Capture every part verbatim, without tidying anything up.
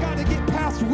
got to get past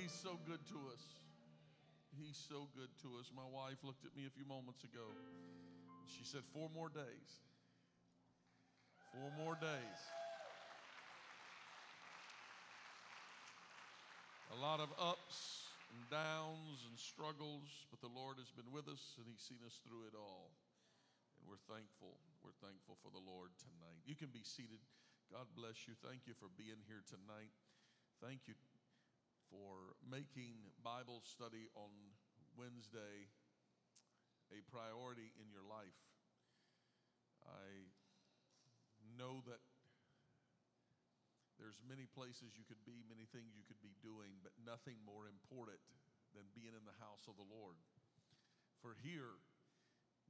He's so good to us. He's so good to us. My wife looked at me a few moments ago. She said, four more days. Four more days. A lot of ups and downs and struggles, but the Lord has been with us, and he's seen us through it all. And we're thankful. We're thankful for the Lord tonight. You can be seated. God bless you. Thank you for being here tonight. Thank you for making Bible study on Wednesday a priority in your life. I know that there's many places you could be, many things you could be doing, but nothing more important than being in the house of the Lord. For here,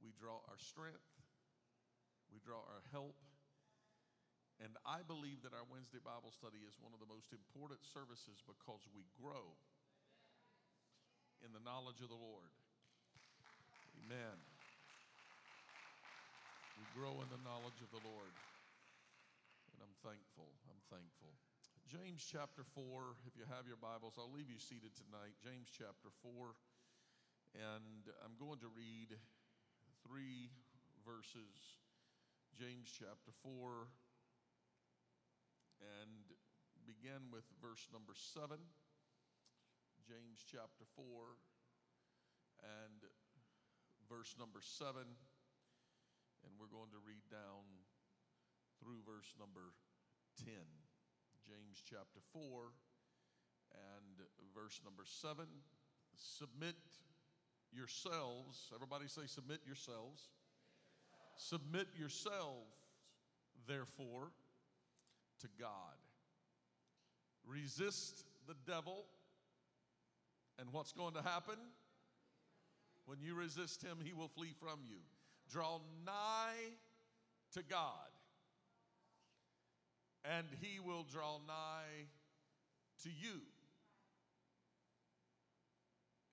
we draw our strength, we draw our help, and I believe that our Wednesday Bible study is one of the most important services because we grow in the knowledge of the Lord. Amen. We grow in the knowledge of the Lord. And I'm thankful. I'm thankful. James chapter four, if you have your Bibles, I'll leave you seated tonight. James chapter four. And I'm going to read three verses. James chapter four. And begin with verse number seven, James chapter four, and verse number seven, and we're going to read down through verse number ten. James chapter four, and verse number seven, submit yourselves, everybody say submit yourselves, submit yourselves, therefore, to God. Resist the devil, and what's going to happen? When you resist him, he will flee from you. Draw nigh to God, and he will draw nigh to you.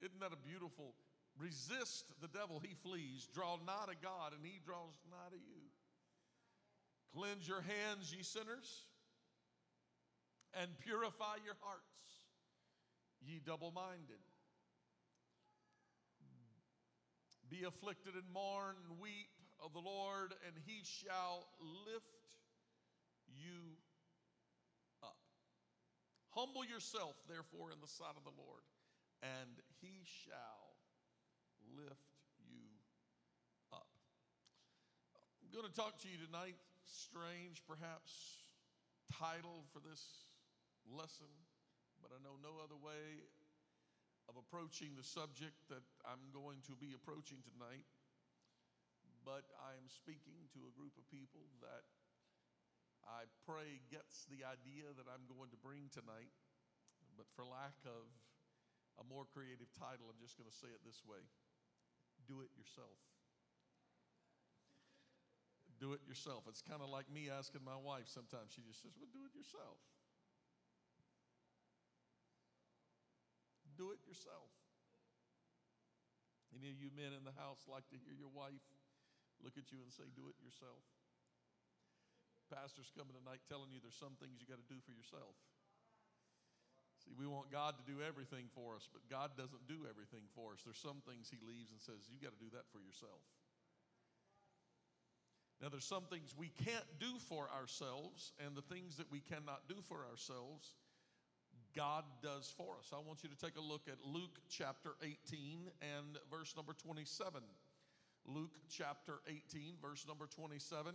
Isn't that a beautiful? Resist the devil, he flees. Draw nigh to God, and he draws nigh to you. Cleanse your hands, ye sinners, and purify your hearts, ye double-minded. Be afflicted and mourn and weep of the Lord, and he shall lift you up. Humble yourself, therefore, in the sight of the Lord, and he shall lift you up. I'm going to talk to you tonight. Strange, perhaps, title for this lesson, but I know no other way of approaching the subject that I'm going to be approaching tonight. But I am speaking to a group of people that I pray gets the idea that I'm going to bring tonight. But for lack of a more creative title, I'm just going to say it this way. Do it yourself. Do it yourself. It's kind of like me asking my wife sometimes. She just says, well, do it yourself. Do it yourself. Any of you men in the house like to hear your wife look at you and say, do it yourself? Pastor's coming tonight telling you there's some things you got to do for yourself. See, we want God to do everything for us, but God doesn't do everything for us. There's some things he leaves and says, you got to do that for yourself. Now, there's some things we can't do for ourselves, and the things that we cannot do for ourselves, God does for us. I want you to take a look at Luke chapter eighteen and verse number twenty-seven. Luke chapter eighteen, verse number twenty-seven.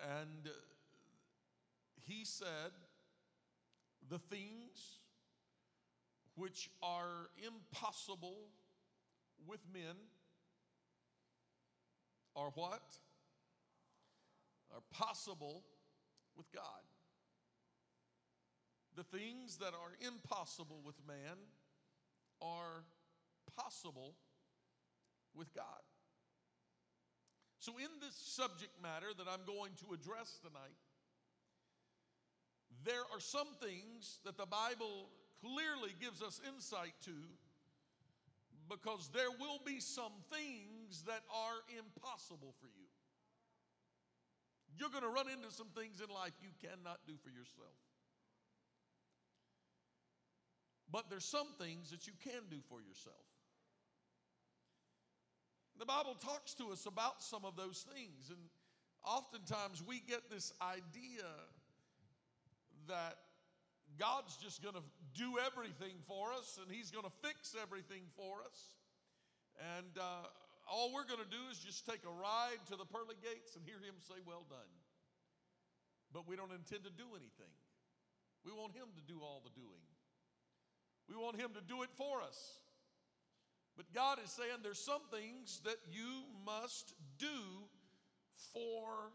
And he said, "The things which are impossible with men are what? Are possible with God." The things that are impossible with man are possible with God. So in this subject matter that I'm going to address tonight, there are some things that the Bible clearly gives us insight to, because there will be some things that are impossible for you. You're going to run into some things in life you cannot do for yourself. But there's some things that you can do for yourself. The Bible talks to us about some of those things, and oftentimes we get this idea that God's just going to do everything for us, and he's going to fix everything for us. And uh, all we're going to do is just take a ride to the pearly gates and hear him say, "Well done." But we don't intend to do anything. We want him to do all the doing. We want him to do it for us. But God is saying there's some things that you must do for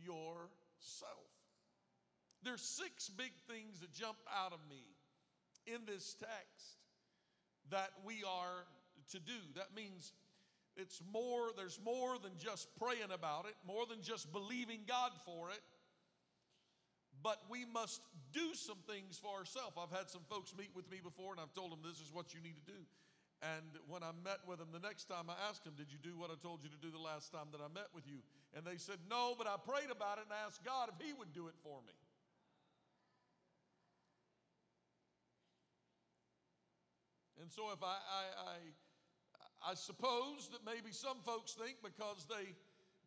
yourself. There's six big things that jump out of me in this text that we are to do. That means it's more, there's more than just praying about it, more than just believing God for it, but we must do some things for ourselves. I've had some folks meet with me before, and I've told them this is what you need to do. And when I met with them the next time, I asked them, "Did you do what I told you to do the last time that I met with you?" And they said, "No, but I prayed about it and asked God if he would do it for me." And so if I, I, I, I suppose that maybe some folks think because they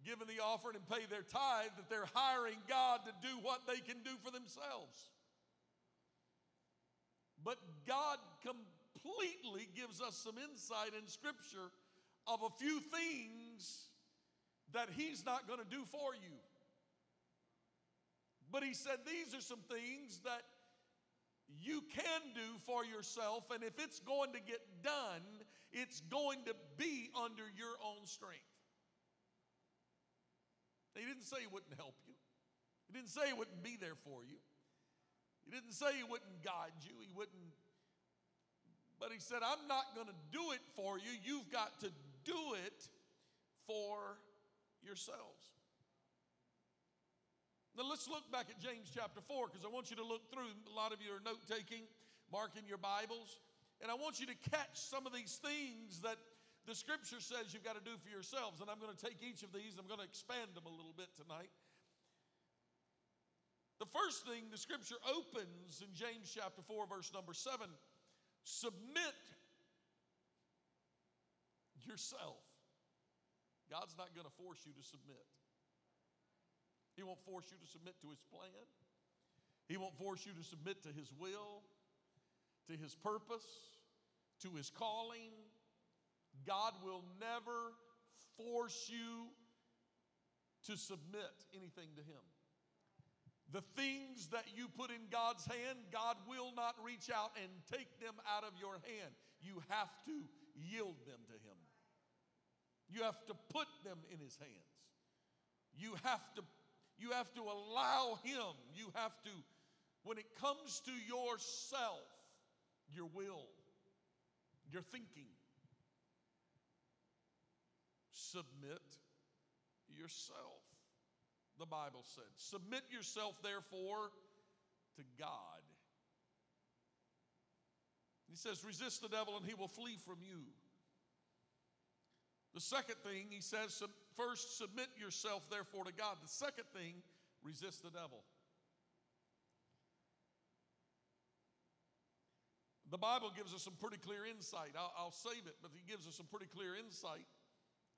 give in the offering and pay their tithe that they're hiring God to do what they can do for themselves. But God completely gives us some insight in Scripture of a few things that he's not going to do for you. But he said these are some things that you can do for yourself, and if it's going to get done, it's going to be under your own strength. He didn't say he wouldn't help you. He didn't say he wouldn't be there for you. He didn't say he wouldn't guide you. He wouldn't. But he said, "I'm not going to do it for you. You've got to do it for yourselves." Now let's look back at James chapter four, because I want you to look through. A lot of you are note-taking, marking your Bibles. And I want you to catch some of these things that the Scripture says you've got to do for yourselves. And I'm going to take each of these. I'm going to expand them a little bit tonight. The first thing the Scripture opens in James chapter four, verse number seven, submit yourself. God's not going to force you to submit. He won't force you to submit to his plan. He won't force you to submit to his will, to his purpose, to his calling. God will never force you to submit anything to him. The things that you put in God's hand, God will not reach out and take them out of your hand. You have to yield them to him. You have to put them in his hands. You have to You have to allow him. You have to, when it comes to yourself, your will, your thinking, submit yourself. The Bible said, "Submit yourself, therefore, to God." He says, "Resist the devil and he will flee from you." The second thing, he says, first, submit yourself, therefore, to God. The second thing, resist the devil. The Bible gives us some pretty clear insight. I'll, I'll save it, but it gives us some pretty clear insight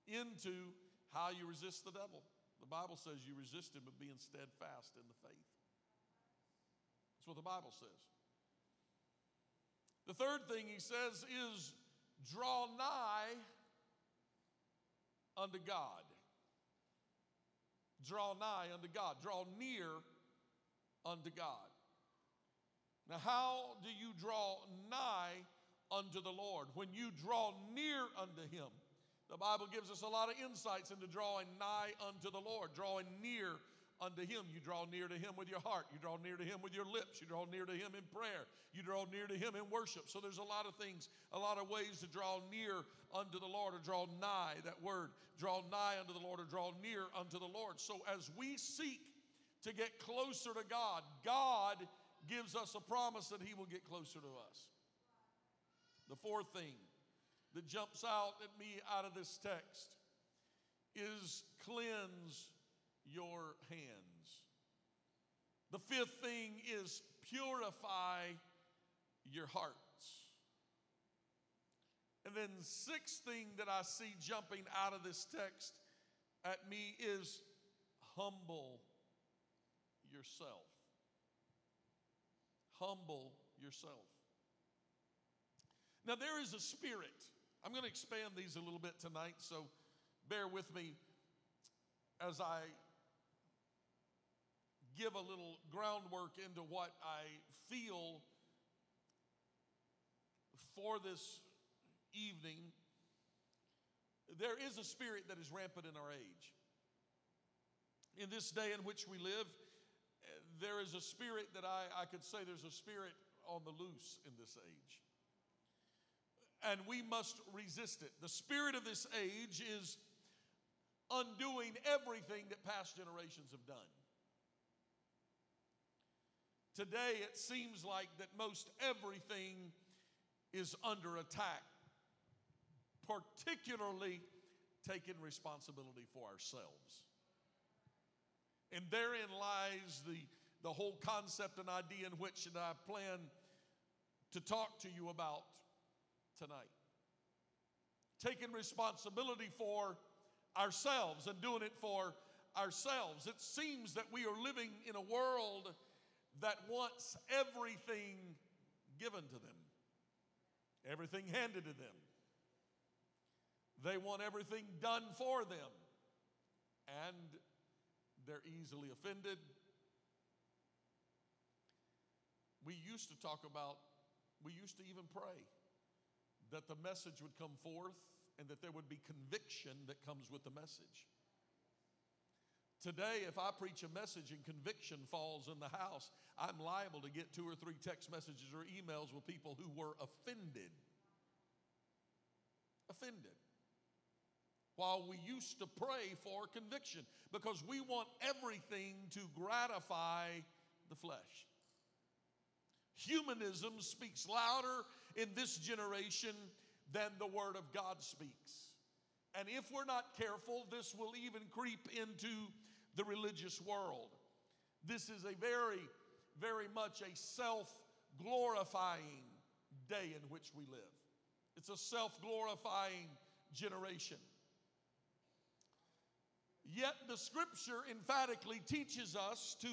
into How you resist the devil. The Bible says you resist him by being steadfast in the faith. That's what the Bible says. The third thing he says is draw nigh unto God. Draw nigh unto God. Draw near unto God. Now, how do you draw nigh unto the Lord? When you draw near unto him. The Bible gives us a lot of insights into drawing nigh unto the Lord, drawing near unto him. You draw near to him with your heart. You draw near to him with your lips. You draw near to him in prayer. You draw near to him in worship. So there's a lot of things, a lot of ways to draw near unto the Lord, or draw nigh, that word, draw nigh unto the Lord, or draw near unto the Lord. So as we seek to get closer to God, God gives us a promise that he will get closer to us. The fourth thing that jumps out at me out of this text is cleanse your hands. The fifth thing is purify your hearts. And then sixth thing that I see jumping out of this text at me is humble yourself. Humble yourself. Now there is a spirit. I'm going to expand these a little bit tonight, so bear with me as I give a little groundwork into what I feel for this evening. There is a spirit that is rampant in our age. In this day in which we live, there is a spirit that I, I could say there's a spirit on the loose in this age. And we must resist it. The spirit of this age is undoing everything that past generations have done. Today, it seems like that most everything is under attack, particularly taking responsibility for ourselves. And therein lies the, the whole concept and idea in which I plan to talk to you about tonight. Taking responsibility for ourselves and doing it for ourselves. It seems that we are living in a world that wants everything given to them, everything handed to them. They want everything done for them, and they're easily offended. We used to talk about, we used to even pray that the message would come forth and that there would be conviction that comes with the message. Today, if I preach a message and conviction falls in the house, I'm liable to get two or three text messages or emails with people who were offended. Offended. While we used to pray for conviction, because we want everything to gratify the flesh. Humanism speaks louder in this generation than the Word of God speaks. And if we're not careful, this will even creep into the religious world. This is a very, very much a self-glorifying day in which we live. It's a self-glorifying generation. Yet the Scripture emphatically teaches us to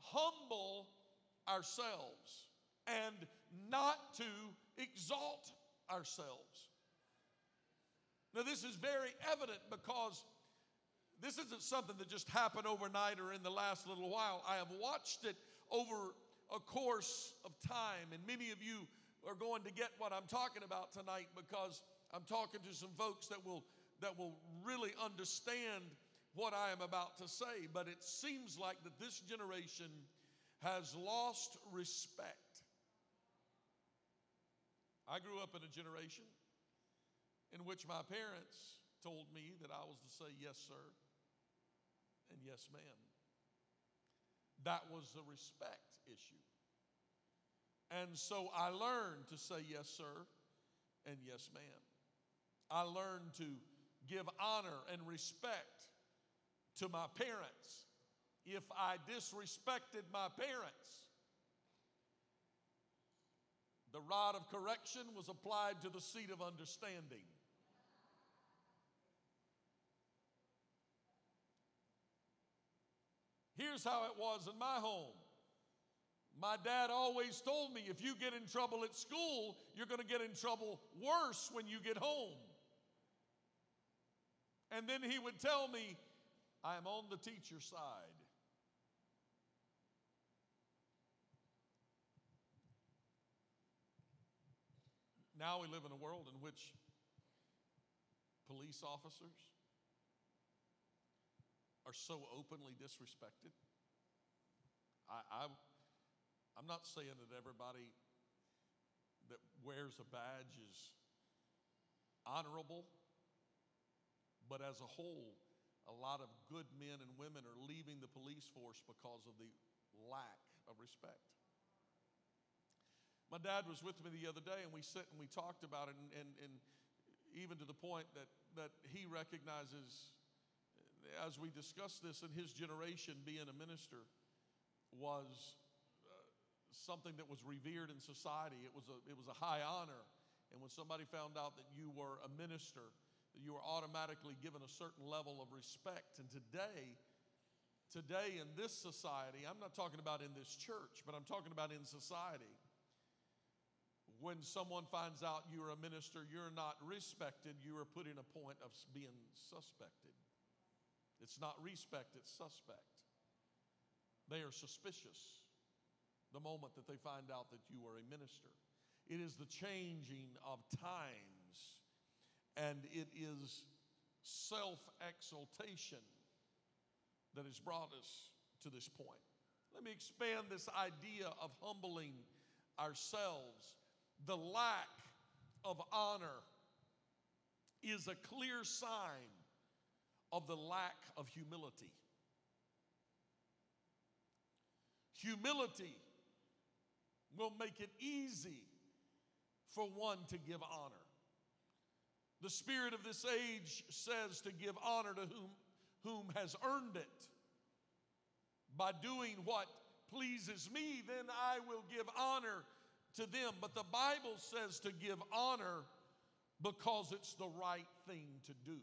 humble ourselves and not to exalt ourselves. Now, this is very evident because this isn't something that just happened overnight or in the last little while. I have watched it over a course of time, and many of you are going to get what I'm talking about tonight because I'm talking to some folks that will that will really understand what I am about to say. But it seems like that this generation has lost respect. I grew up in a generation in which my parents told me that I was to say yes, sir, and yes, ma'am. That was a respect issue. And so I learned to say yes, sir, and yes, ma'am. I learned to give honor and respect to my parents. If I disrespected my parents, the rod of correction was applied to the seat of understanding. Here's how it was in my home. My dad always told me, if you get in trouble at school, you're going to get in trouble worse when you get home. And then he would tell me, I'm on the teacher's side. Now we live in a world in which police officers are so openly disrespected. I, I, I'm not saying that everybody that wears a badge is honorable, but as a whole, a lot of good men and women are leaving the police force because of the lack of respect. My dad was with me the other day, and we sat and we talked about it, and, and, and even to the point that, that he recognizes, as we discussed this, in his generation, being a minister was uh, something that was revered in society. It was a, it was a high honor. And when somebody found out that you were a minister, you were automatically given a certain level of respect. And today, today in this society, I'm not talking about in this church, but I'm talking about in society, when someone finds out you're a minister, you're not respected, you are put in a point of being suspected. It's not respect, it's suspect. They are suspicious the moment that they find out that you are a minister. It is the changing of times, and it is self-exaltation that has brought us to this point. Let me expand this idea of humbling ourselves. The lack of honor is a clear sign of the lack of humility. Humility will make it easy for one to give honor. The spirit of this age says to give honor to whom, whom has earned it. By doing what pleases me, then I will give honor to them. But the Bible says to give honor because it's the right thing to do.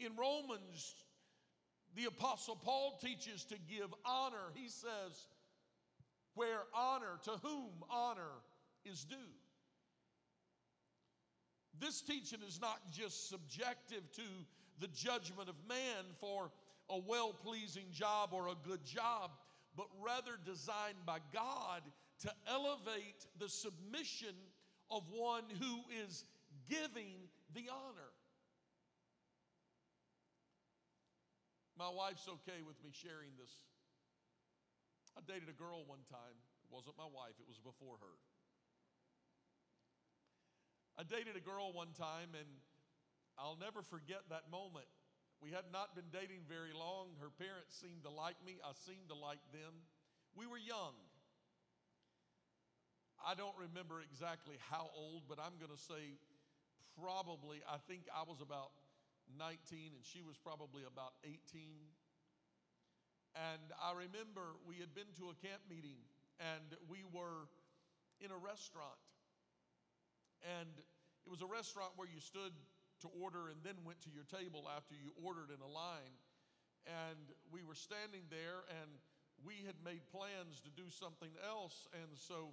In Romans, the Apostle Paul teaches to give honor. He says, where honor, to whom honor is due. This teaching is not just subjective to the judgment of man for a well-pleasing job or a good job, but rather designed by God to elevate the submission of one who is giving the honor. My wife's okay with me sharing this. I dated a girl one time. It wasn't my wife, it was before her. I dated a girl one time, and I'll never forget that moment. We had not been dating very long. Her parents seemed to like me. I seemed to like them. We were young. I don't remember exactly how old, but I'm going to say probably, I think I was about nineteen and she was probably about eighteen. And I remember we had been to a camp meeting and we were in a restaurant. And it was a restaurant where you stood to order and then went to your table after you ordered in a line. And we were standing there, and we had made plans to do something else, and so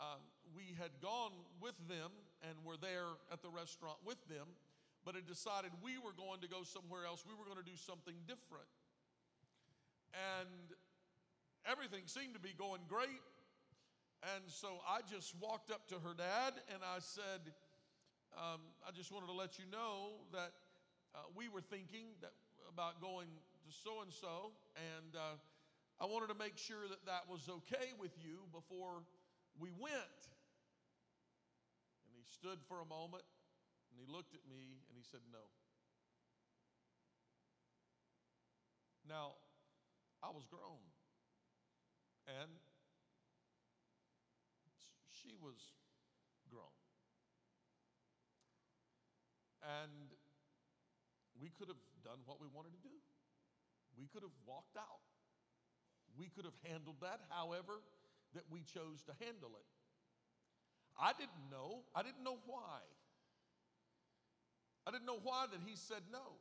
um, we had gone with them and were there at the restaurant with them, but had decided we were going to go somewhere else. We were going to do something different. And everything seemed to be going great, and so I just walked up to her dad and I said, Um, I just wanted to let you know that uh, we were thinking that about going to so-and-so, and uh, I wanted to make sure that that was okay with you before we went. And he stood for a moment, and he looked at me, and he said, no. Now, I was grown, and she was grown. And we could have done what we wanted to do. We could have walked out. We could have handled that however that we chose to handle it. I didn't know. I didn't know why. I didn't know why that he said no.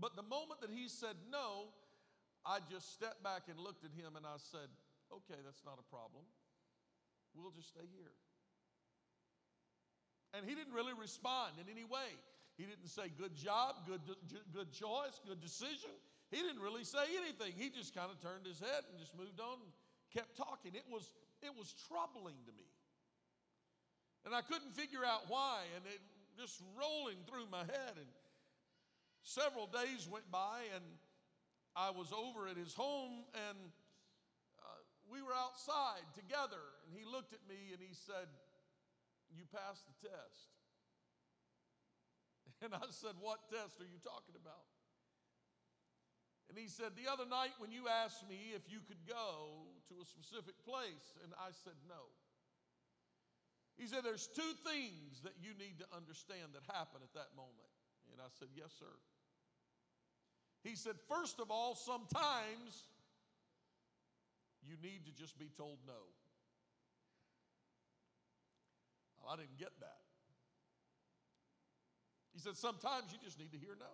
But the moment that he said no, I just stepped back and looked at him and I said, okay, that's not a problem. We'll just stay here. And he didn't really respond in any way. He didn't say good job, good, good choice, good decision. He didn't really say anything. He just kind of turned his head and just moved on and kept talking. It was, it was troubling to me. And I couldn't figure out why. And it just rolling through my head. And several days went by and I was over at his home and uh, we were outside together. And he looked at me and he said, you passed the test. And I said, what test are you talking about? And he said, the other night when you asked me if you could go to a specific place, and I said no. He said, there's two things that you need to understand that happen at that moment. And I said, yes, sir. He said, first of all, sometimes you need to just be told no. Well, I didn't get that. He said, sometimes you just need to hear no.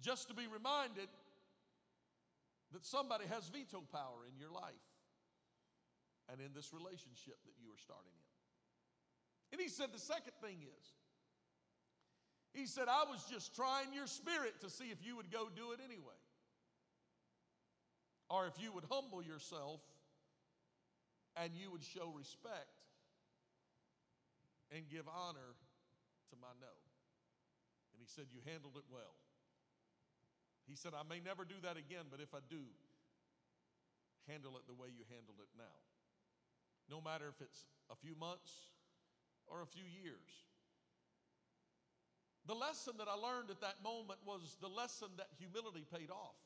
Just to be reminded that somebody has veto power in your life and in this relationship that you are starting in. And he said, the second thing is, he said, I was just trying your spirit to see if you would go do it anyway. Or if you would humble yourself and you would show respect and give honor to my no. And he said, you handled it well. He said, I may never do that again, but if I do, handle it the way you handled it now. No matter if it's a few months or a few years. The lesson that I learned at that moment was the lesson that humility paid off.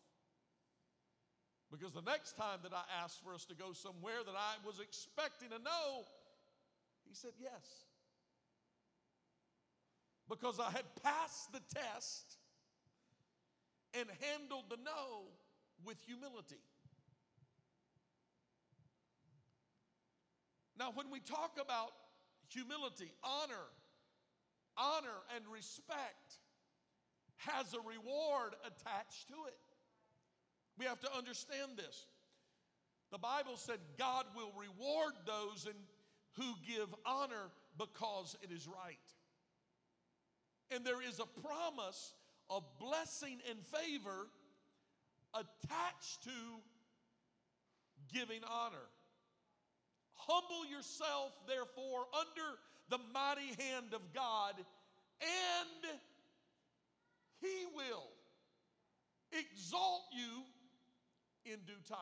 Because the next time that I asked for us to go somewhere that I was expecting a no, he said yes. Because I had passed the test and handled the no with humility. Now, when we talk about humility, honor, honor and respect has a reward attached to it. We have to understand this. The Bible said God will reward those in, who give honor because it is right. And there is a promise of blessing and favor attached to giving honor. Humble yourself, therefore, under the mighty hand of God, and He will exalt you in due time.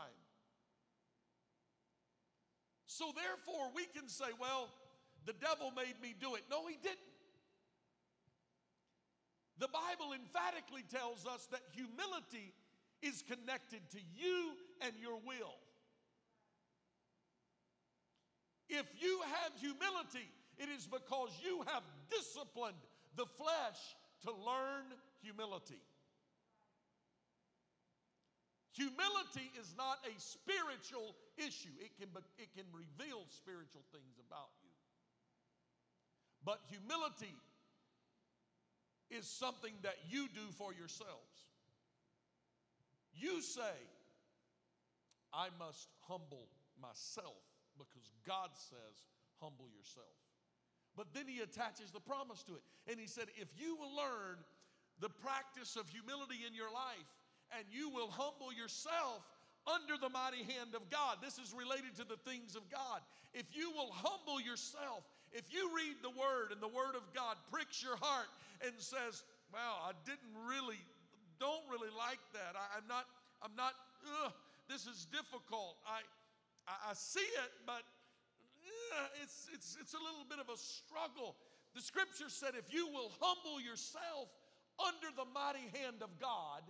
So therefore, we can say, well, the devil made me do it. No, he didn't. The Bible emphatically tells us that humility is connected to you and your will. If you have humility, it is because you have disciplined the flesh to learn humility. Humility is not a spiritual issue. It can, it can reveal spiritual things about you. But humility is something that you do for yourselves. You say, I must humble myself. Because God says, humble yourself. But then he attaches the promise to it. And he said, if you will learn the practice of humility in your life, and you will humble yourself under the mighty hand of God. This is related to the things of God. If you will humble yourself, if you read the word and the word of God pricks your heart and says, wow, I didn't really, don't really like that. I, I'm not, I'm not, ugh, this is difficult. I I see it, but it's, it's, it's a little bit of a struggle. The scripture said, if you will humble yourself under the mighty hand of God,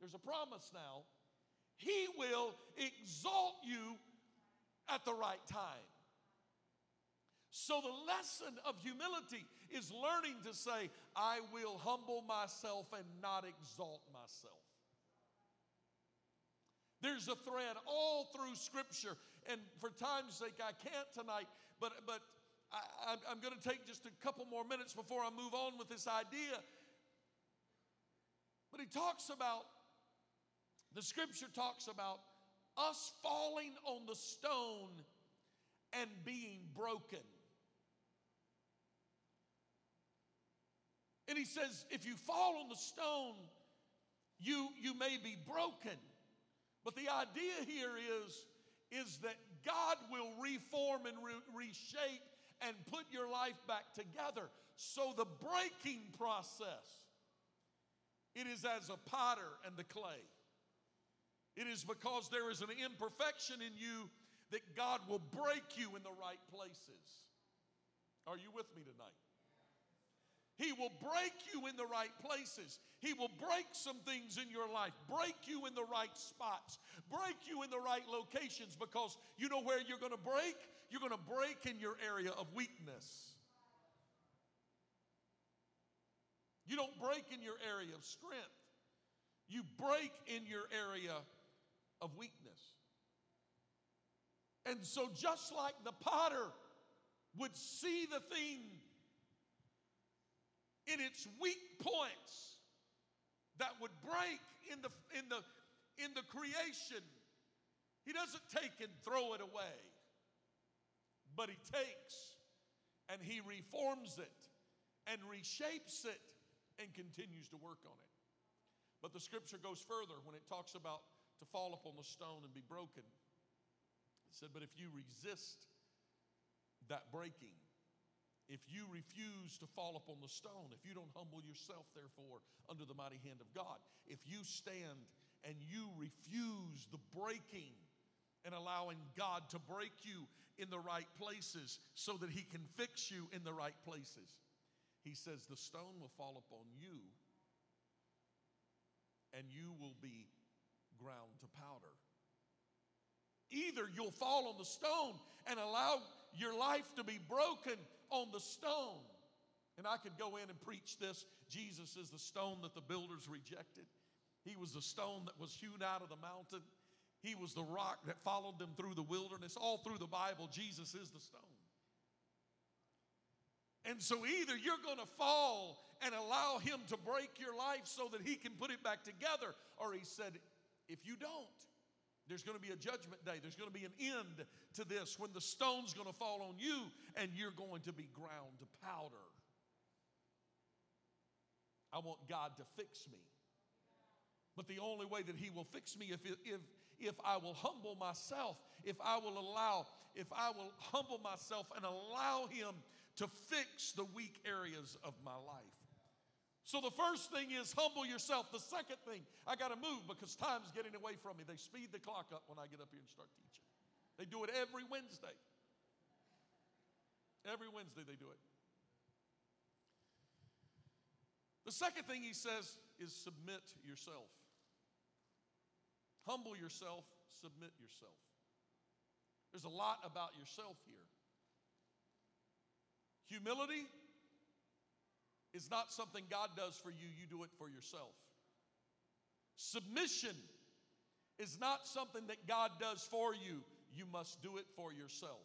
there's a promise now, He will exalt you at the right time. So the lesson of humility is learning to say, I will humble myself and not exalt myself. There's a thread all through Scripture, and for time's sake, I can't tonight, but, but I, I'm going to take just a couple more minutes before I move on with this idea. But he talks about, the scripture talks about us falling on the stone and being broken. And he says, if you fall on the stone, you, you may be broken. But the idea here is, is that God will reform and re- reshape and put your life back together. So the breaking process, it is as a potter and the clay. It is because there is an imperfection in you that God will break you in the right places. Are you with me tonight? He will break you in the right places. He will break some things in your life, break you in the right spots, break you in the right locations, because you know where you're going to break? You're going to break in your area of weakness. You don't break in your area of strength. You break in your area of weakness. And so just like the potter would see the thing in its weak points that would break in the, in the, in the creation, he doesn't take and throw it away, but he takes and he reforms it and reshapes it and continues to work on it. But the scripture goes further when it talks about to fall upon the stone and be broken. It said, but if you resist that breaking, if you refuse to fall upon the stone, if you don't humble yourself, therefore, under the mighty hand of God, if you stand and you refuse the breaking and allowing God to break you in the right places so that he can fix you in the right places, he says the stone will fall upon you and you will be ground to powder. Either you'll fall on the stone and allow your life to be broken on the stone. And I could go in and preach this. Jesus is the stone that the builders rejected. He was the stone that was hewn out of the mountain. He was the rock that followed them through the wilderness. All through the Bible, Jesus is the stone. And so either you're going to fall and allow him to break your life so that he can put it back together, or he said, if you don't, there's going to be a judgment day. There's going to be an end to this when the stone's going to fall on you and you're going to be ground to powder. I want God to fix me. But the only way that he will fix me if, if, if I will humble myself, if I will allow, if I will humble myself and allow him to fix the weak areas of my life. So the first thing is humble yourself. The second thing, I got to move because time's getting away from me. They speed the clock up when I get up here and start teaching. They do it every Wednesday. Every Wednesday they do it. The second thing he says is submit yourself. Humble yourself, submit yourself. There's a lot about yourself here. Humility is not something God does for you. You do it for yourself. Submission is not something that God does for you. You must do it for yourself.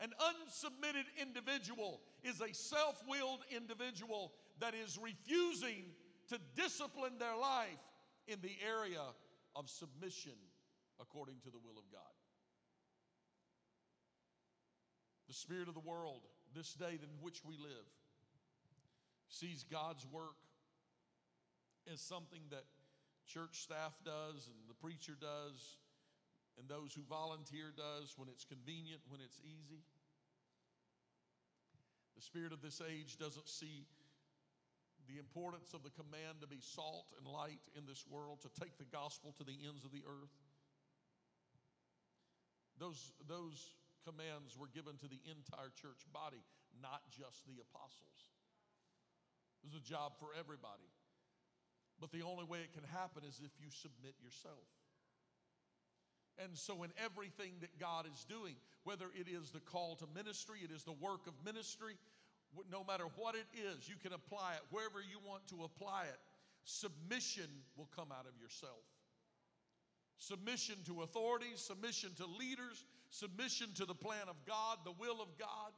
An unsubmitted individual is a self-willed individual that is refusing to discipline their life in the area of submission according to the will of God. The spirit of the world, this day in which we live, sees God's work as something that church staff does and the preacher does and those who volunteer does when it's convenient, when it's easy. The spirit of this age doesn't see the importance of the command to be salt and light in this world, to take the gospel to the ends of the earth. Those, those commands were given to the entire church body, not just the apostles. This is a job for everybody. But the only way it can happen is if you submit yourself. And so in everything that God is doing, whether it is the call to ministry, it is the work of ministry, no matter what it is, you can apply it wherever you want to apply it. Submission will come out of yourself. submission to authorities, submission to leaders, submission to the plan of God, the will of God,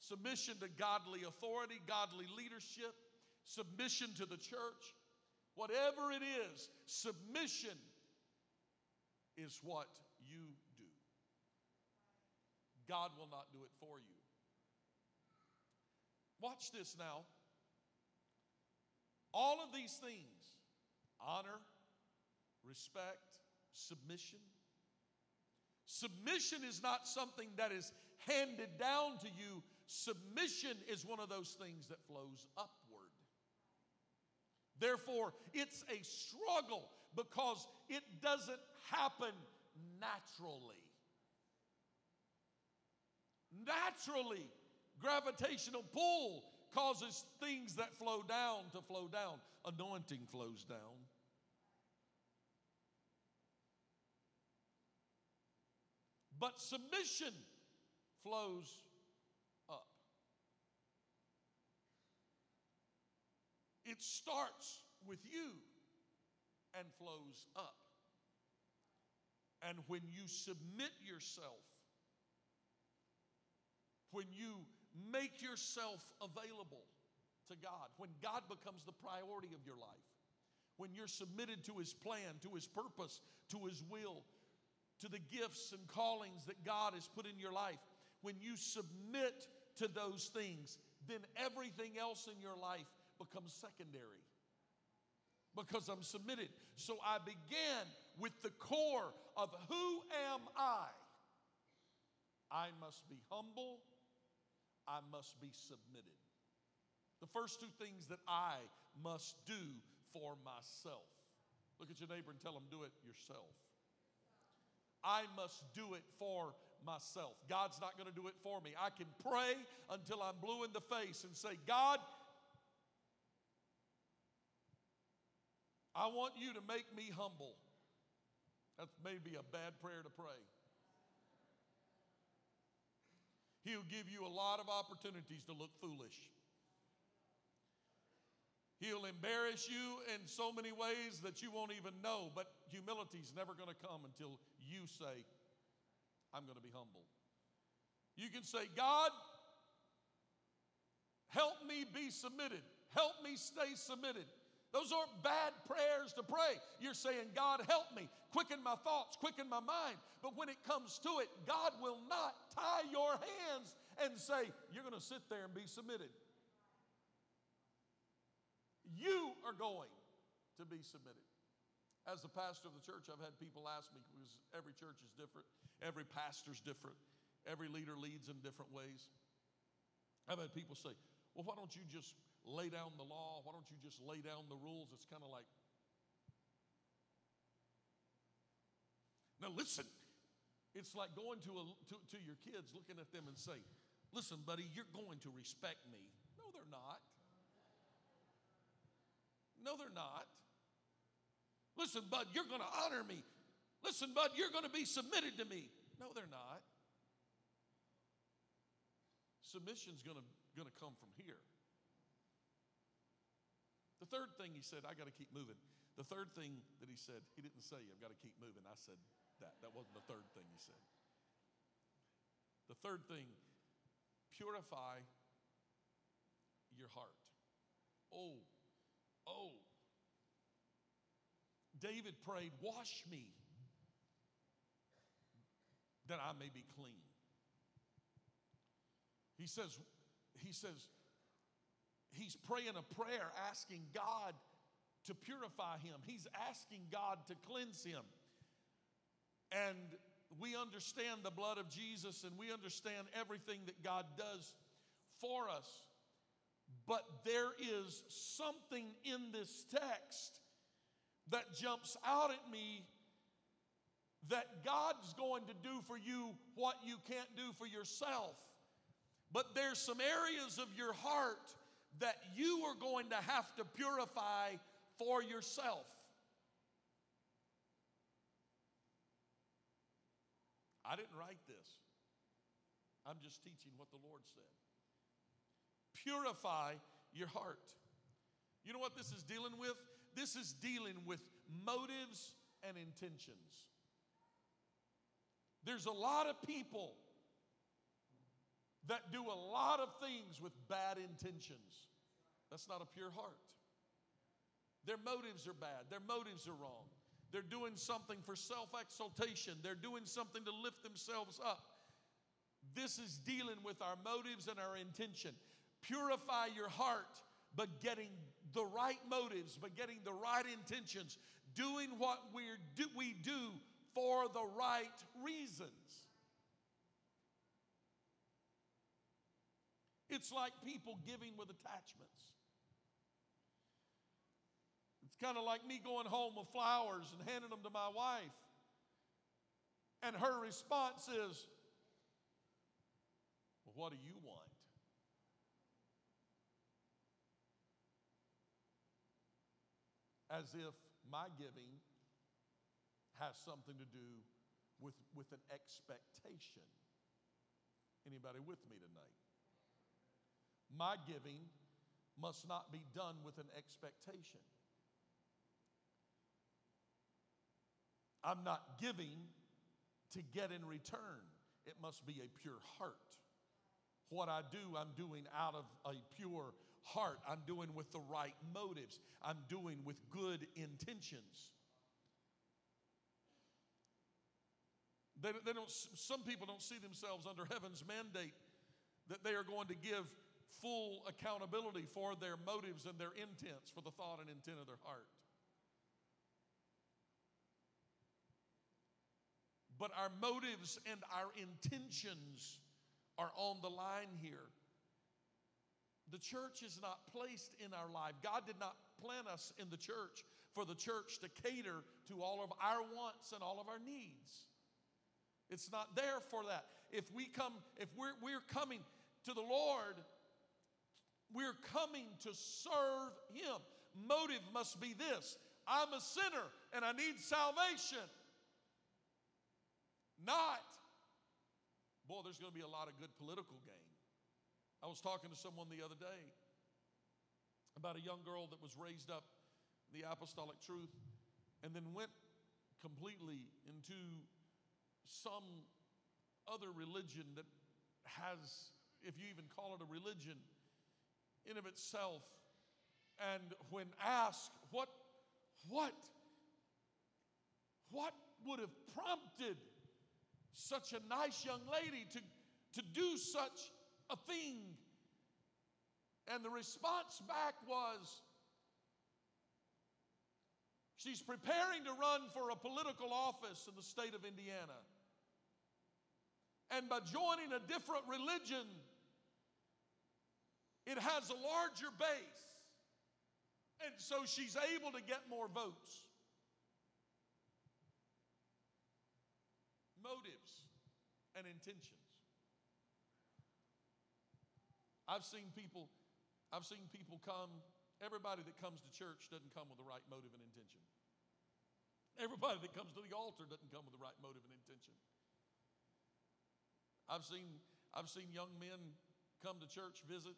submission to godly authority, godly leadership, submission to the church. Whatever it is, submission is what you do. God will not do it for you. Watch this now. All of these things, honor, respect, submission. Submission is not something that is handed down to you. Submission is one of those things that flows upward. Therefore, it's a struggle because it doesn't happen naturally. Naturally, gravitational pull causes things that flow down to flow down. Anointing flows down. But submission flows up. It starts with you and flows up. And when you submit yourself, when you make yourself available to God, when God becomes the priority of your life, when you're submitted to His plan, to His purpose, to His will, to the gifts and callings that God has put in your life, when you submit to those things, then everything else in your life becomes secondary because I'm submitted. So I began with the core of who am I? I must be humble. I must be submitted. The first two things that I must do for myself. Look at your neighbor and tell them, do it yourself. I must do it for myself. God's not going to do it for me. I can pray until I'm blue in the face and say, God, I want you to make me humble. That's maybe a bad prayer to pray. He'll give you a lot of opportunities to look foolish. He'll embarrass you in so many ways that you won't even know, but humility's never going to come until you say, I'm going to be humble. You can say, God, help me be submitted. Help me stay submitted. Those aren't bad prayers to pray. You're saying, God, help me. Quicken my thoughts. Quicken my mind. But when it comes to it, God will not tie your hands and say, you're going to sit there and be submitted. You are going to be submitted. As the pastor of the church, I've had people ask me, because every church is different. Every pastor's different. Every leader leads in different ways. I've had people say, well, why don't you just lay down the law? Why don't you just lay down the rules? It's kind of like, now listen, it's like going to, a, to, to your kids, looking at them and say, listen, buddy, you're going to respect me. No, they're not. No, they're not. Listen, bud, you're going to honor me. Listen, bud, you're going to be submitted to me. No, they're not. Submission's going to going to come from here. The third thing he said, I got to keep moving. The third thing that he said, he didn't say, I've got to keep moving. I said that. That wasn't the third thing he said. The third thing, purify your heart. Oh, oh. David prayed, wash me that I may be clean. He says, he says, he's praying a prayer asking God to purify him. He's asking God to cleanse him. And we understand the blood of Jesus and we understand everything that God does for us. But there is something in this text that jumps out at me that God's going to do for you what you can't do for yourself. But there's some areas of your heart that you are going to have to purify for yourself. I didn't write this. I'm just teaching what the Lord said. Purify your heart. You know what this is dealing with? This is dealing with motives and intentions. There's a lot of people that do a lot of things with bad intentions. That's not a pure heart. Their motives are bad. Their motives are wrong. They're doing something for self-exaltation. They're doing something to lift themselves up. This is dealing with our motives and our intention. Purify your heart, but getting the right motives, but getting the right intentions, doing what we're do, we do for the right reasons. It's like people giving with attachments. It's kind of like me going home with flowers and handing them to my wife. And her response is, well, what do you want? As if my giving has something to do with, with an expectation. Anybody with me tonight? My giving must not be done with an expectation. I'm not giving to get in return. It must be a pure heart. What I do, I'm doing out of a pure heart. I'm doing with the right motives. I'm doing with good intentions. They, they don't, some people don't see themselves under heaven's mandate that they are going to give full accountability for their motives and their intents, for the thought and intent of their heart. But our motives and our intentions are on the line here. The church is not placed in our life. God did not plan us in the church for the church to cater to all of our wants and all of our needs. It's not there for that. If we come, if we're, we're coming to the Lord, we're coming to serve Him. Motive must be this: I'm a sinner and I need salvation. Not, boy, there's going to be a lot of good political gain. I was talking to someone the other day about a young girl that was raised up in the apostolic truth and then went completely into some other religion that has, if you even call it a religion, in of itself. And when asked, what, what, what would have prompted such a nice young lady to, to do such a thing? And the response back was, she's preparing to run for a political office in the state of Indiana. And by joining a different religion, it has a larger base. And so she's able to get more votes. Motives and intentions. I've seen people, I've seen people come, everybody that comes to church doesn't come with the right motive and intention. Everybody that comes to the altar doesn't come with the right motive and intention. I've seen, I've seen young men come to church, visit,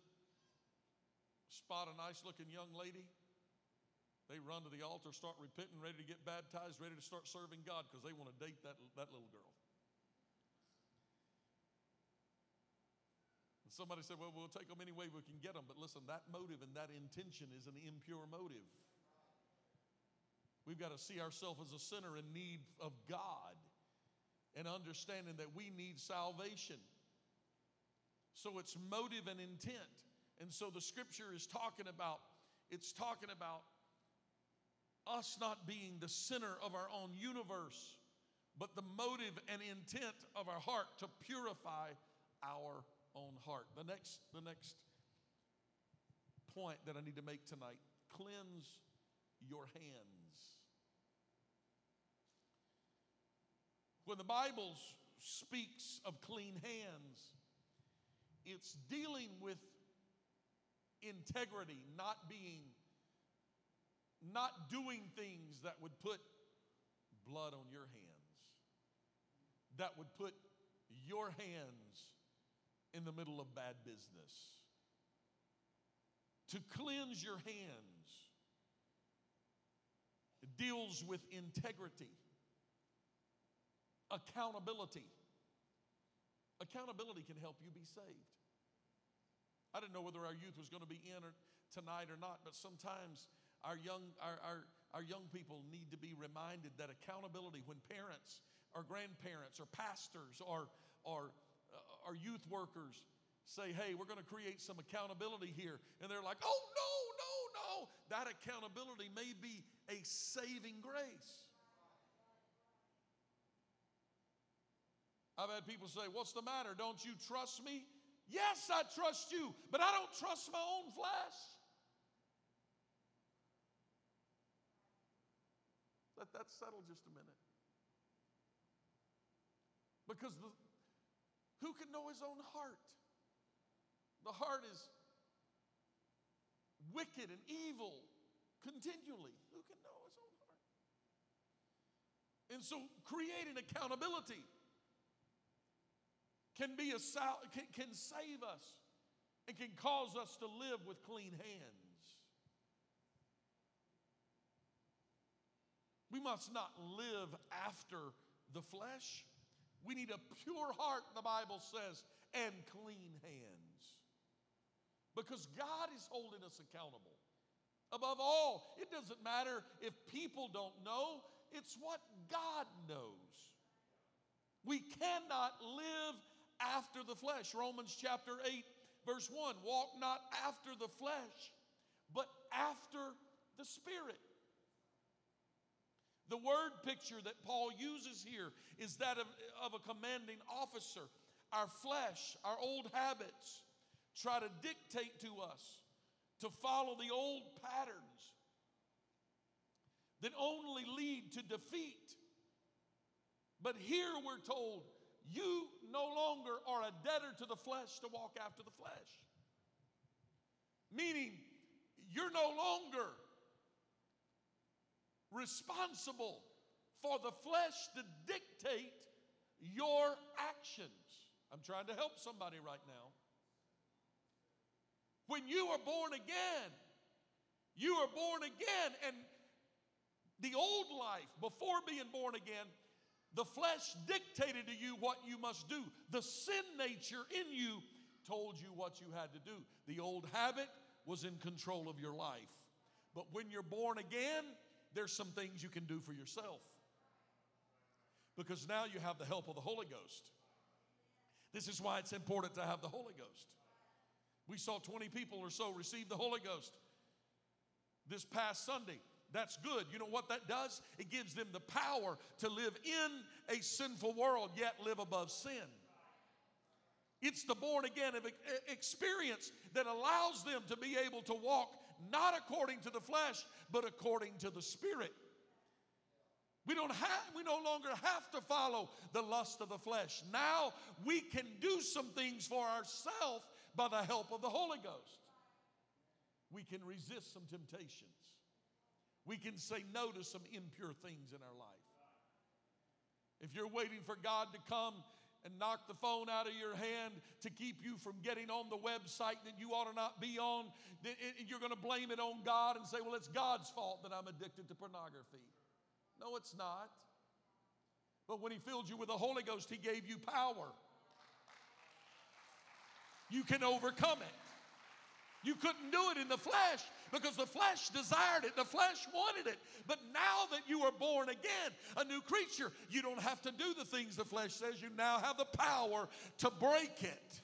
spot a nice looking young lady. They run to the altar, start repenting, ready to get baptized, ready to start serving God because they want to date that, that little girl. And somebody said, well, we'll take them any way we can get them. But listen, that motive and that intention is an impure motive. We've got to see ourselves as a sinner in need of God and understanding that we need salvation. So it's motive and intent. And so the scripture is talking about, it's talking about us not being the center of our own universe, but the motive and intent of our heart to purify our own heart. The next, the next point that I need to make tonight, cleanse your hands. When the Bible speaks of clean hands, it's dealing with integrity, not being Not doing things that would put blood on your hands, that would put your hands in the middle of bad business. To cleanse your hands, it deals with integrity, Accountability. Accountability can help you be saved. I didn't know whether our youth was going to be in or tonight or not, but sometimes our young, our, our, our young people need to be reminded that accountability, when parents or grandparents or pastors or, or, uh, or youth workers say, hey, we're going to create some accountability here, and they're like, oh, no, no, no. That accountability may be a saving grace. I've had people say, what's the matter? Don't you trust me? Yes, I trust you, but I don't trust my own flesh. Let that settle just a minute. Because the, who can know his own heart? The heart is wicked and evil continually. Who can know his own heart? And so creating accountability can be a sal- can, can save us and can cause us to live with clean hands. We must not live after the flesh. We need a pure heart, the Bible says, and clean hands. Because God is holding us accountable. Above all, it doesn't matter if people don't know. It's what God knows. We cannot live after the flesh. Romans chapter eight, verse one, walk not after the flesh, but after the Spirit. The word picture that Paul uses here is that of, of a commanding officer. Our flesh, our old habits, try to dictate to us to follow the old patterns that only lead to defeat. But here we're told, you no longer are a debtor to the flesh to walk after the flesh. Meaning, you're no longer responsible for the flesh to dictate your actions. I'm trying to help somebody right now. When you are born again, you are born again, and the old life before being born again, the flesh dictated to you what you must do. The sin nature in you told you what you had to do. The old habit was in control of your life. But when you're born again, there's some things you can do for yourself, because now you have the help of the Holy Ghost. This is why it's important to have the Holy Ghost. We saw twenty people or so receive the Holy Ghost this past Sunday. That's good. You know what that does? It gives them the power to live in a sinful world, yet live above sin. It's the born again experience that allows them to be able to walk not according to the flesh, but according to the Spirit. We don't have, we no longer have to follow the lust of the flesh. Now we can do some things for ourselves by the help of the Holy Ghost. We can resist some temptations. We can say no to some impure things in our life. If you're waiting for God to come and knock the phone out of your hand to keep you from getting on the website that you ought to not be on, you're going to blame it on God and say, well, it's God's fault that I'm addicted to pornography. No, it's not. But when he filled you with the Holy Ghost, he gave you power. You can overcome it. You couldn't do it in the flesh because the flesh desired it. The flesh wanted it. But now that you are born again, a new creature, you don't have to do the things the flesh says. You now have the power to break it,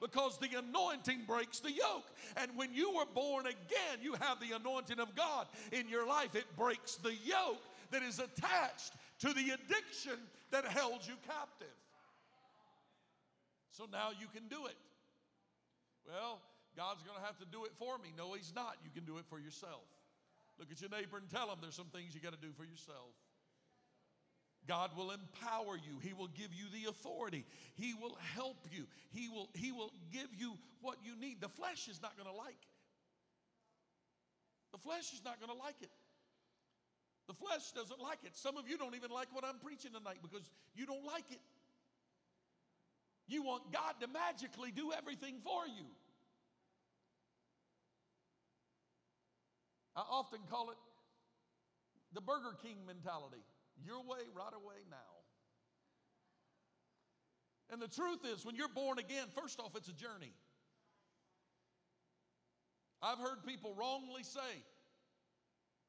because the anointing breaks the yoke. And when you were born again, you have the anointing of God in your life. It breaks the yoke that is attached to the addiction that held you captive. So now you can do it. Well, God's going to have to do it for me. No, he's not. You can do it for yourself. Look at your neighbor and tell him there's some things you got to do for yourself. God will empower you. He will give you the authority. He will help you. He will, he will give you what you need. The flesh is not going to like it. The flesh is not going to like it. The flesh doesn't like it. Some of you don't even like what I'm preaching tonight because you don't like it. You want God to magically do everything for you. I often call it the Burger King mentality. Your way, right away, now. And the truth is, when you're born again, first off, it's a journey. I've heard people wrongly say,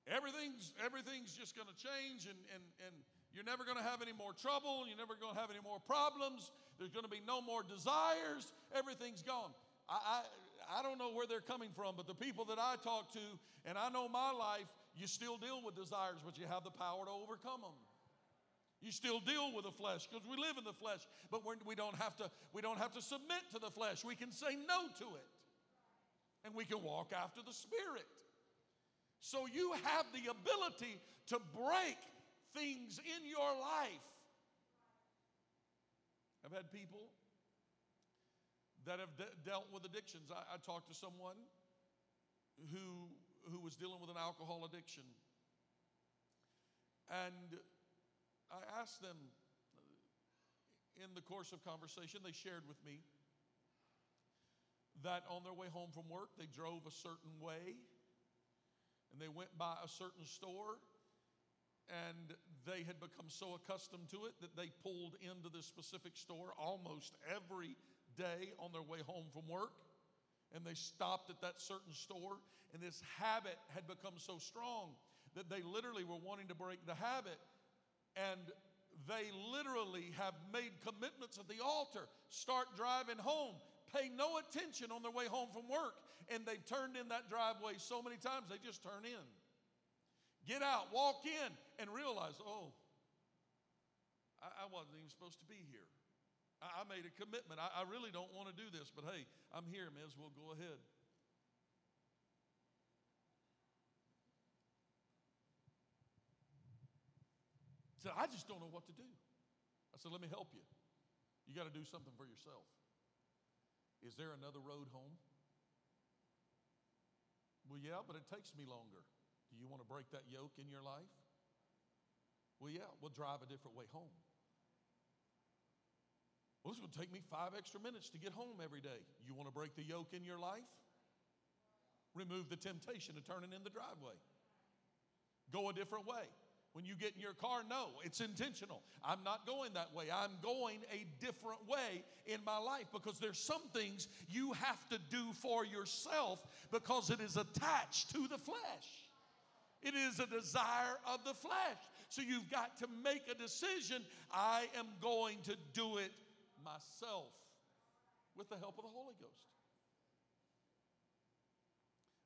everything's, everything's just going to change and, and, and you're never going to have any more trouble. You're never going to have any more problems. There's going to be no more desires. Everything's gone. I, I I don't know where they're coming from, but the people that I talk to, and I know my life, you still deal with desires, but you have the power to overcome them. You still deal with the flesh because we live in the flesh, but we're, we don't have to, we don't have to submit to the flesh. We can say no to it, and we can walk after the Spirit. So you have the ability to break things in your life. I've had people that have de- dealt with addictions. I, I talked to someone who, who was dealing with an alcohol addiction. And I asked them, in the course of conversation, they shared with me that on their way home from work, they drove a certain way, and they went by a certain store, and they had become so accustomed to it that they pulled into this specific store almost every day on their way home from work, and they stopped at that certain store, and this habit had become so strong that they literally were wanting to break the habit, and they literally have made commitments at the altar, start driving home, pay no attention on their way home from work, and they've turned in that driveway so many times they just turn in. Get out, walk in, and realize, oh, I, I wasn't even supposed to be here. I, I made a commitment. I, I really don't want to do this, but hey, I'm here, may as well go ahead. He said, I just don't know what to do. I said, let me help you. You got to do something for yourself. Is there another road home? Well, yeah, but it takes me longer. Do you want to break that yoke in your life? Well, yeah, we'll drive a different way home. Well, it's going to take me five extra minutes to get home every day. You want to break the yoke in your life? Remove the temptation of turning in the driveway. Go a different way. When you get in your car, no, it's intentional. I'm not going that way. I'm going a different way in my life because there's some things you have to do for yourself because it is attached to the flesh. It is a desire of the flesh. So you've got to make a decision. I am going to do it myself with the help of the Holy Ghost.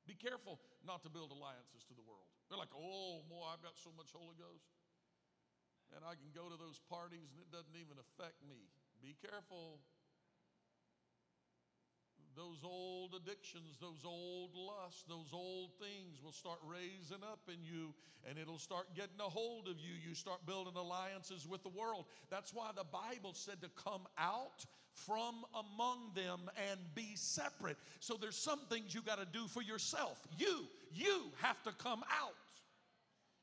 Be careful not to build alliances to the world. They're like, oh, boy, I've got so much Holy Ghost. And I can go to those parties and it doesn't even affect me. Be careful. Those old addictions, those old lusts, those old things will start raising up in you, and it'll start getting a hold of you. You start building alliances with the world. That's why the Bible said to come out from among them and be separate. So there's some things you got to do for yourself. You, you have to come out.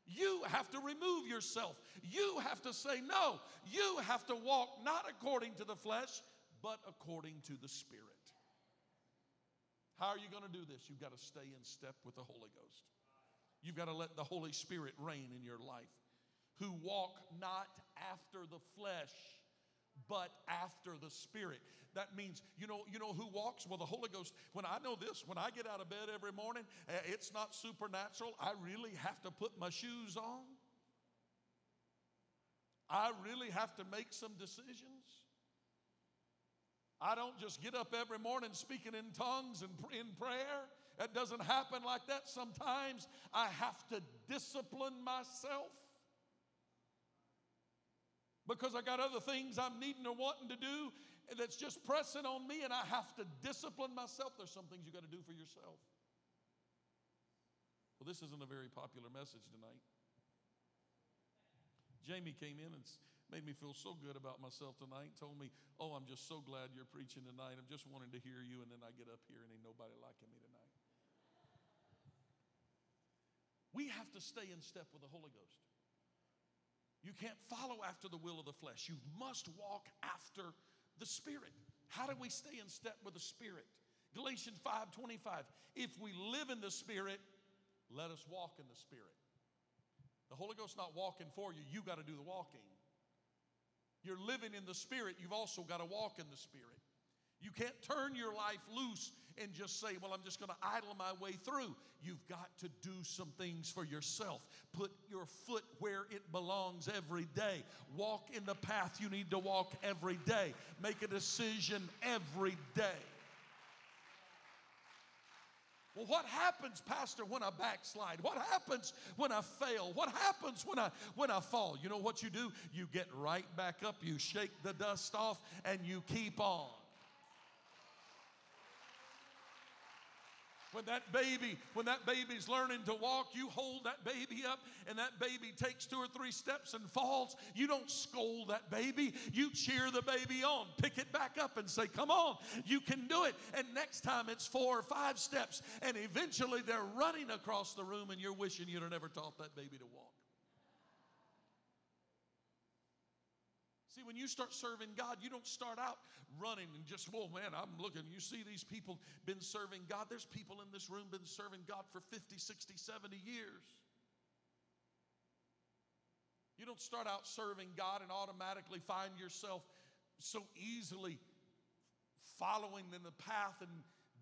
You have to remove yourself. You have to say no. You have to walk not according to the flesh, but according to the Spirit. How are you going to do this? You've got to stay in step with the Holy Ghost. You've got to let the Holy Spirit reign in your life, who walk not after the flesh, but after the Spirit. That means, you know, you know who walks? Well, the Holy Ghost. When I know this, when I get out of bed every morning, it's not supernatural. I really have to put my shoes on. I really have to make some decisions. I don't just get up every morning speaking in tongues and in prayer. That doesn't happen like that. Sometimes I have to discipline myself because I got other things I'm needing or wanting to do that's just pressing on me, and I have to discipline myself. There's some things you got to do for yourself. Well, this isn't a very popular message tonight. Jamie came in and made me feel so good about myself tonight. Told me, oh, I'm just so glad you're preaching tonight. I'm just wanting to hear you. And then I get up here and ain't nobody liking me tonight. We have to stay in step with the Holy Ghost. You can't follow after the will of the flesh. You must walk after the Spirit. How do we stay in step with the Spirit? Galatians five twenty-five. If we live in the Spirit, let us walk in the Spirit. The Holy Ghost's not walking for you. You got to do the walking. You're living in the Spirit. You've also got to walk in the Spirit. You can't turn your life loose and just say, well, I'm just going to idle my way through. You've got to do some things for yourself. Put your foot where it belongs every day. Walk in the path you need to walk every day. Make a decision every day. Well, what happens, Pastor, when I backslide? What happens when I fail? What happens when I when I fall? You know what you do? You get right back up. You shake the dust off and you keep on. When that baby, when that baby's learning to walk, you hold that baby up and that baby takes two or three steps and falls. You don't scold that baby. You cheer the baby on, pick it back up and say, come on, you can do it. And next time it's four or five steps and eventually they're running across the room and you're wishing you'd have never taught that baby to walk. See, when you start serving God, you don't start out running and just, oh man, I'm looking. You see these people been serving God. There's people in this room been serving God for fifty, sixty, seventy years. You don't start out serving God and automatically find yourself so easily following in the path and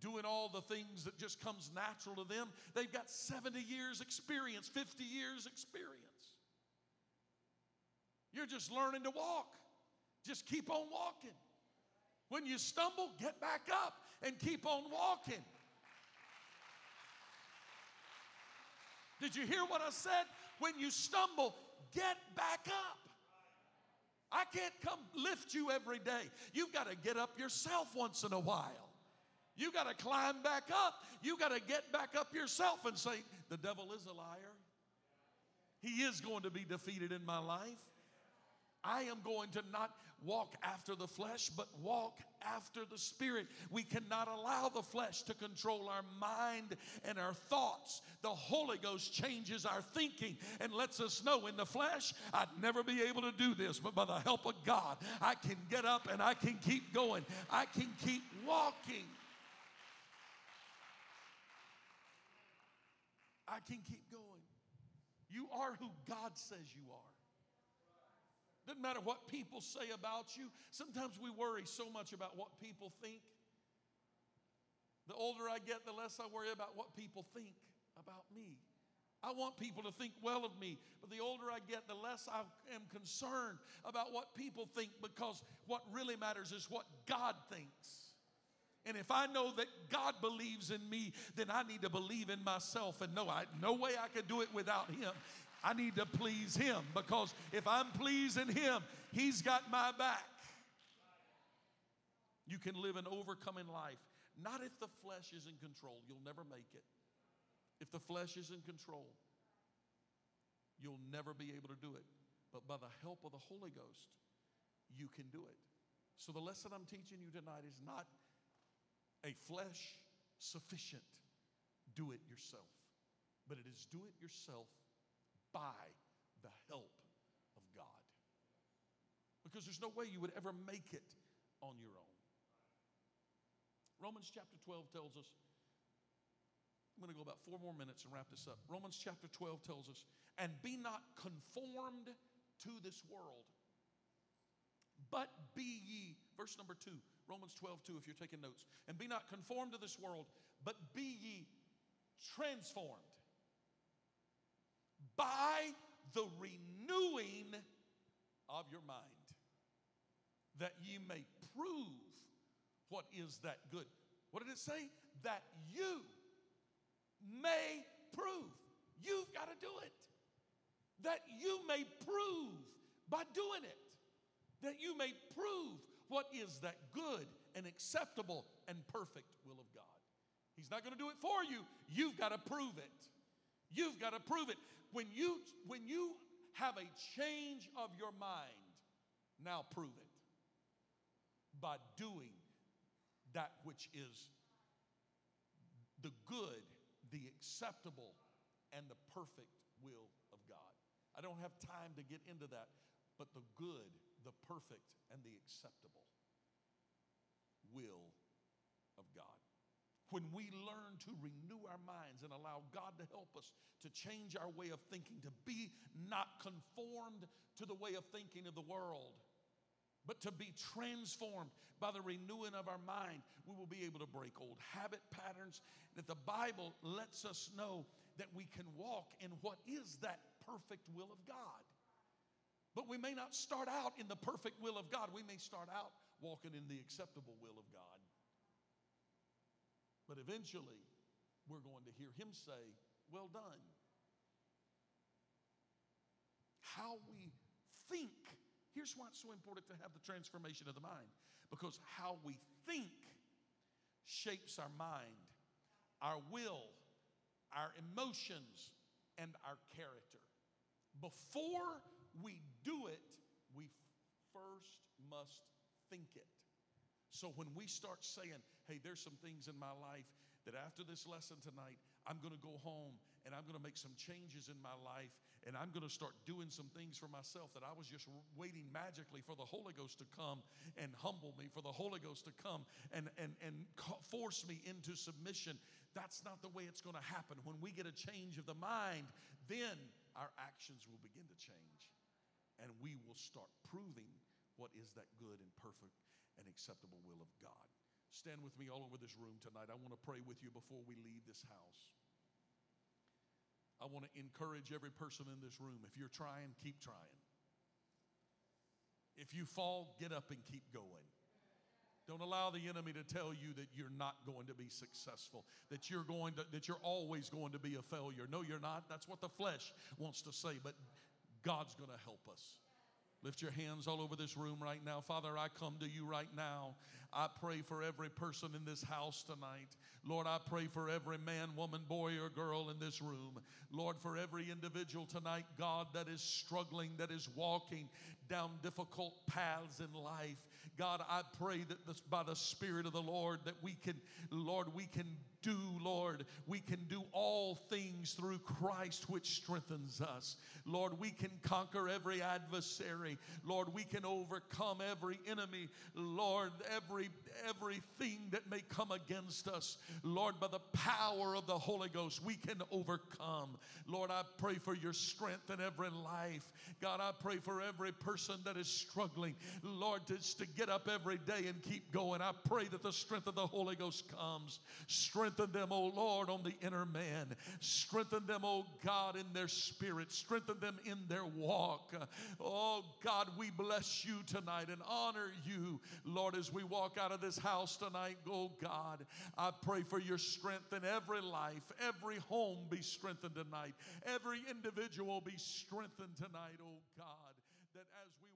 doing all the things that just comes natural to them. They've got seventy years experience, fifty years experience. You're just learning to walk. Just keep on walking. When you stumble, get back up and keep on walking. Did you hear what I said? When you stumble, get back up. I can't come lift you every day. You've got to get up yourself once in a while. You've got to climb back up. You've got to get back up yourself and say, the devil is a liar. He is going to be defeated in my life. I am going to not walk after the flesh, but walk after the Spirit. We cannot allow the flesh to control our mind and our thoughts. The Holy Ghost changes our thinking and lets us know in the flesh, I'd never be able to do this, but by the help of God, I can get up and I can keep going. I can keep walking. I can keep going. You are who God says you are. Doesn't matter what people say about you. Sometimes we worry so much about what people think. The older I get, the less I worry about what people think about me. I want people to think well of me, but the older I get, the less I am concerned about what people think, because what really matters is what God thinks. And if I know that God believes in me, then I need to believe in myself and know I, no way I could do it without Him. I need to please Him, because if I'm pleasing Him, He's got my back. You can live an overcoming life. Not if the flesh is in control. You'll never make it. If the flesh is in control, you'll never be able to do it. But by the help of the Holy Ghost, you can do it. So the lesson I'm teaching you tonight is not a flesh sufficient do it yourself, but it is do it yourself by the help of God, because there's no way you would ever make it on your own. Romans chapter twelve tells us, I'm going to go about four more minutes and wrap this up. Romans chapter twelve tells us, and be not conformed to this world, but be ye, verse number two, Romans twelve two, if you're taking notes. And be not conformed to this world, but be ye transformed by the renewing of your mind, that ye may prove what is that good. What did it say? That you may prove. You've got to do it. That you may prove by doing it. That you may prove what is that good and acceptable and perfect will of God. He's not going to do it for you. You've got to prove it. You've got to prove it. When you, when you have a change of your mind, now prove it by doing that which is the good, the acceptable, and the perfect will of God. I don't have time to get into that, but the good, the perfect, and the acceptable will of God. When we learn to renew our minds and allow God to help us to change our way of thinking, to be not conformed to the way of thinking of the world, but to be transformed by the renewing of our mind, we will be able to break old habit patterns, that the Bible lets us know that we can walk in what is that perfect will of God. But we may not start out in the perfect will of God. We may start out walking in the acceptable will of God. But eventually, we're going to hear him say, well done. How we think, here's why it's so important to have the transformation of the mind, because how we think shapes our mind, our will, our emotions, and our character. Before we do it, we first must think it. So when we start saying, hey, there's some things in my life that after this lesson tonight, I'm going to go home and I'm going to make some changes in my life, and I'm going to start doing some things for myself that I was just waiting magically for the Holy Ghost to come and humble me, for the Holy Ghost to come and, and, and force me into submission. That's not the way it's going to happen. When we get a change of the mind, then our actions will begin to change, and we will start proving what is that good and perfect and acceptable will of God. Stand with me all over this room tonight. I want to pray with you before we leave this house. I want to encourage every person in this room. If you're trying, keep trying. If you fall, get up and keep going. Don't allow the enemy to tell you that you're not going to be successful, that you're going to, that you're always going to be a failure. No, you're not. That's what the flesh wants to say, but God's going to help us. Lift your hands all over this room right now. Father, I come to you right now. I pray for every person in this house tonight. Lord, I pray for every man, woman, boy, or girl in this room. Lord, for every individual tonight, God, that is struggling, that is walking down difficult paths in life. God, I pray that this, by the Spirit of the Lord, that we can, Lord, we can do, Lord, we can do all things through Christ which strengthens us. Lord, we can conquer every adversary. Lord, we can overcome every enemy. Lord, every everything that may come against us. Lord, by the power of the Holy Ghost, we can overcome. Lord, I pray for your strength in every life. God, I pray for every person that is struggling, Lord, to, to get up every day and keep going. I pray that the strength of the Holy Ghost comes. Strength Strengthen them, O Lord, on the inner man. Strengthen them, O God, in their spirit. Strengthen them in their walk. Oh, God, we bless you tonight and honor you, Lord, as we walk out of this house tonight. Oh, God, I pray for your strength in every life. Every home be strengthened tonight. Every individual be strengthened tonight, oh, God, that as we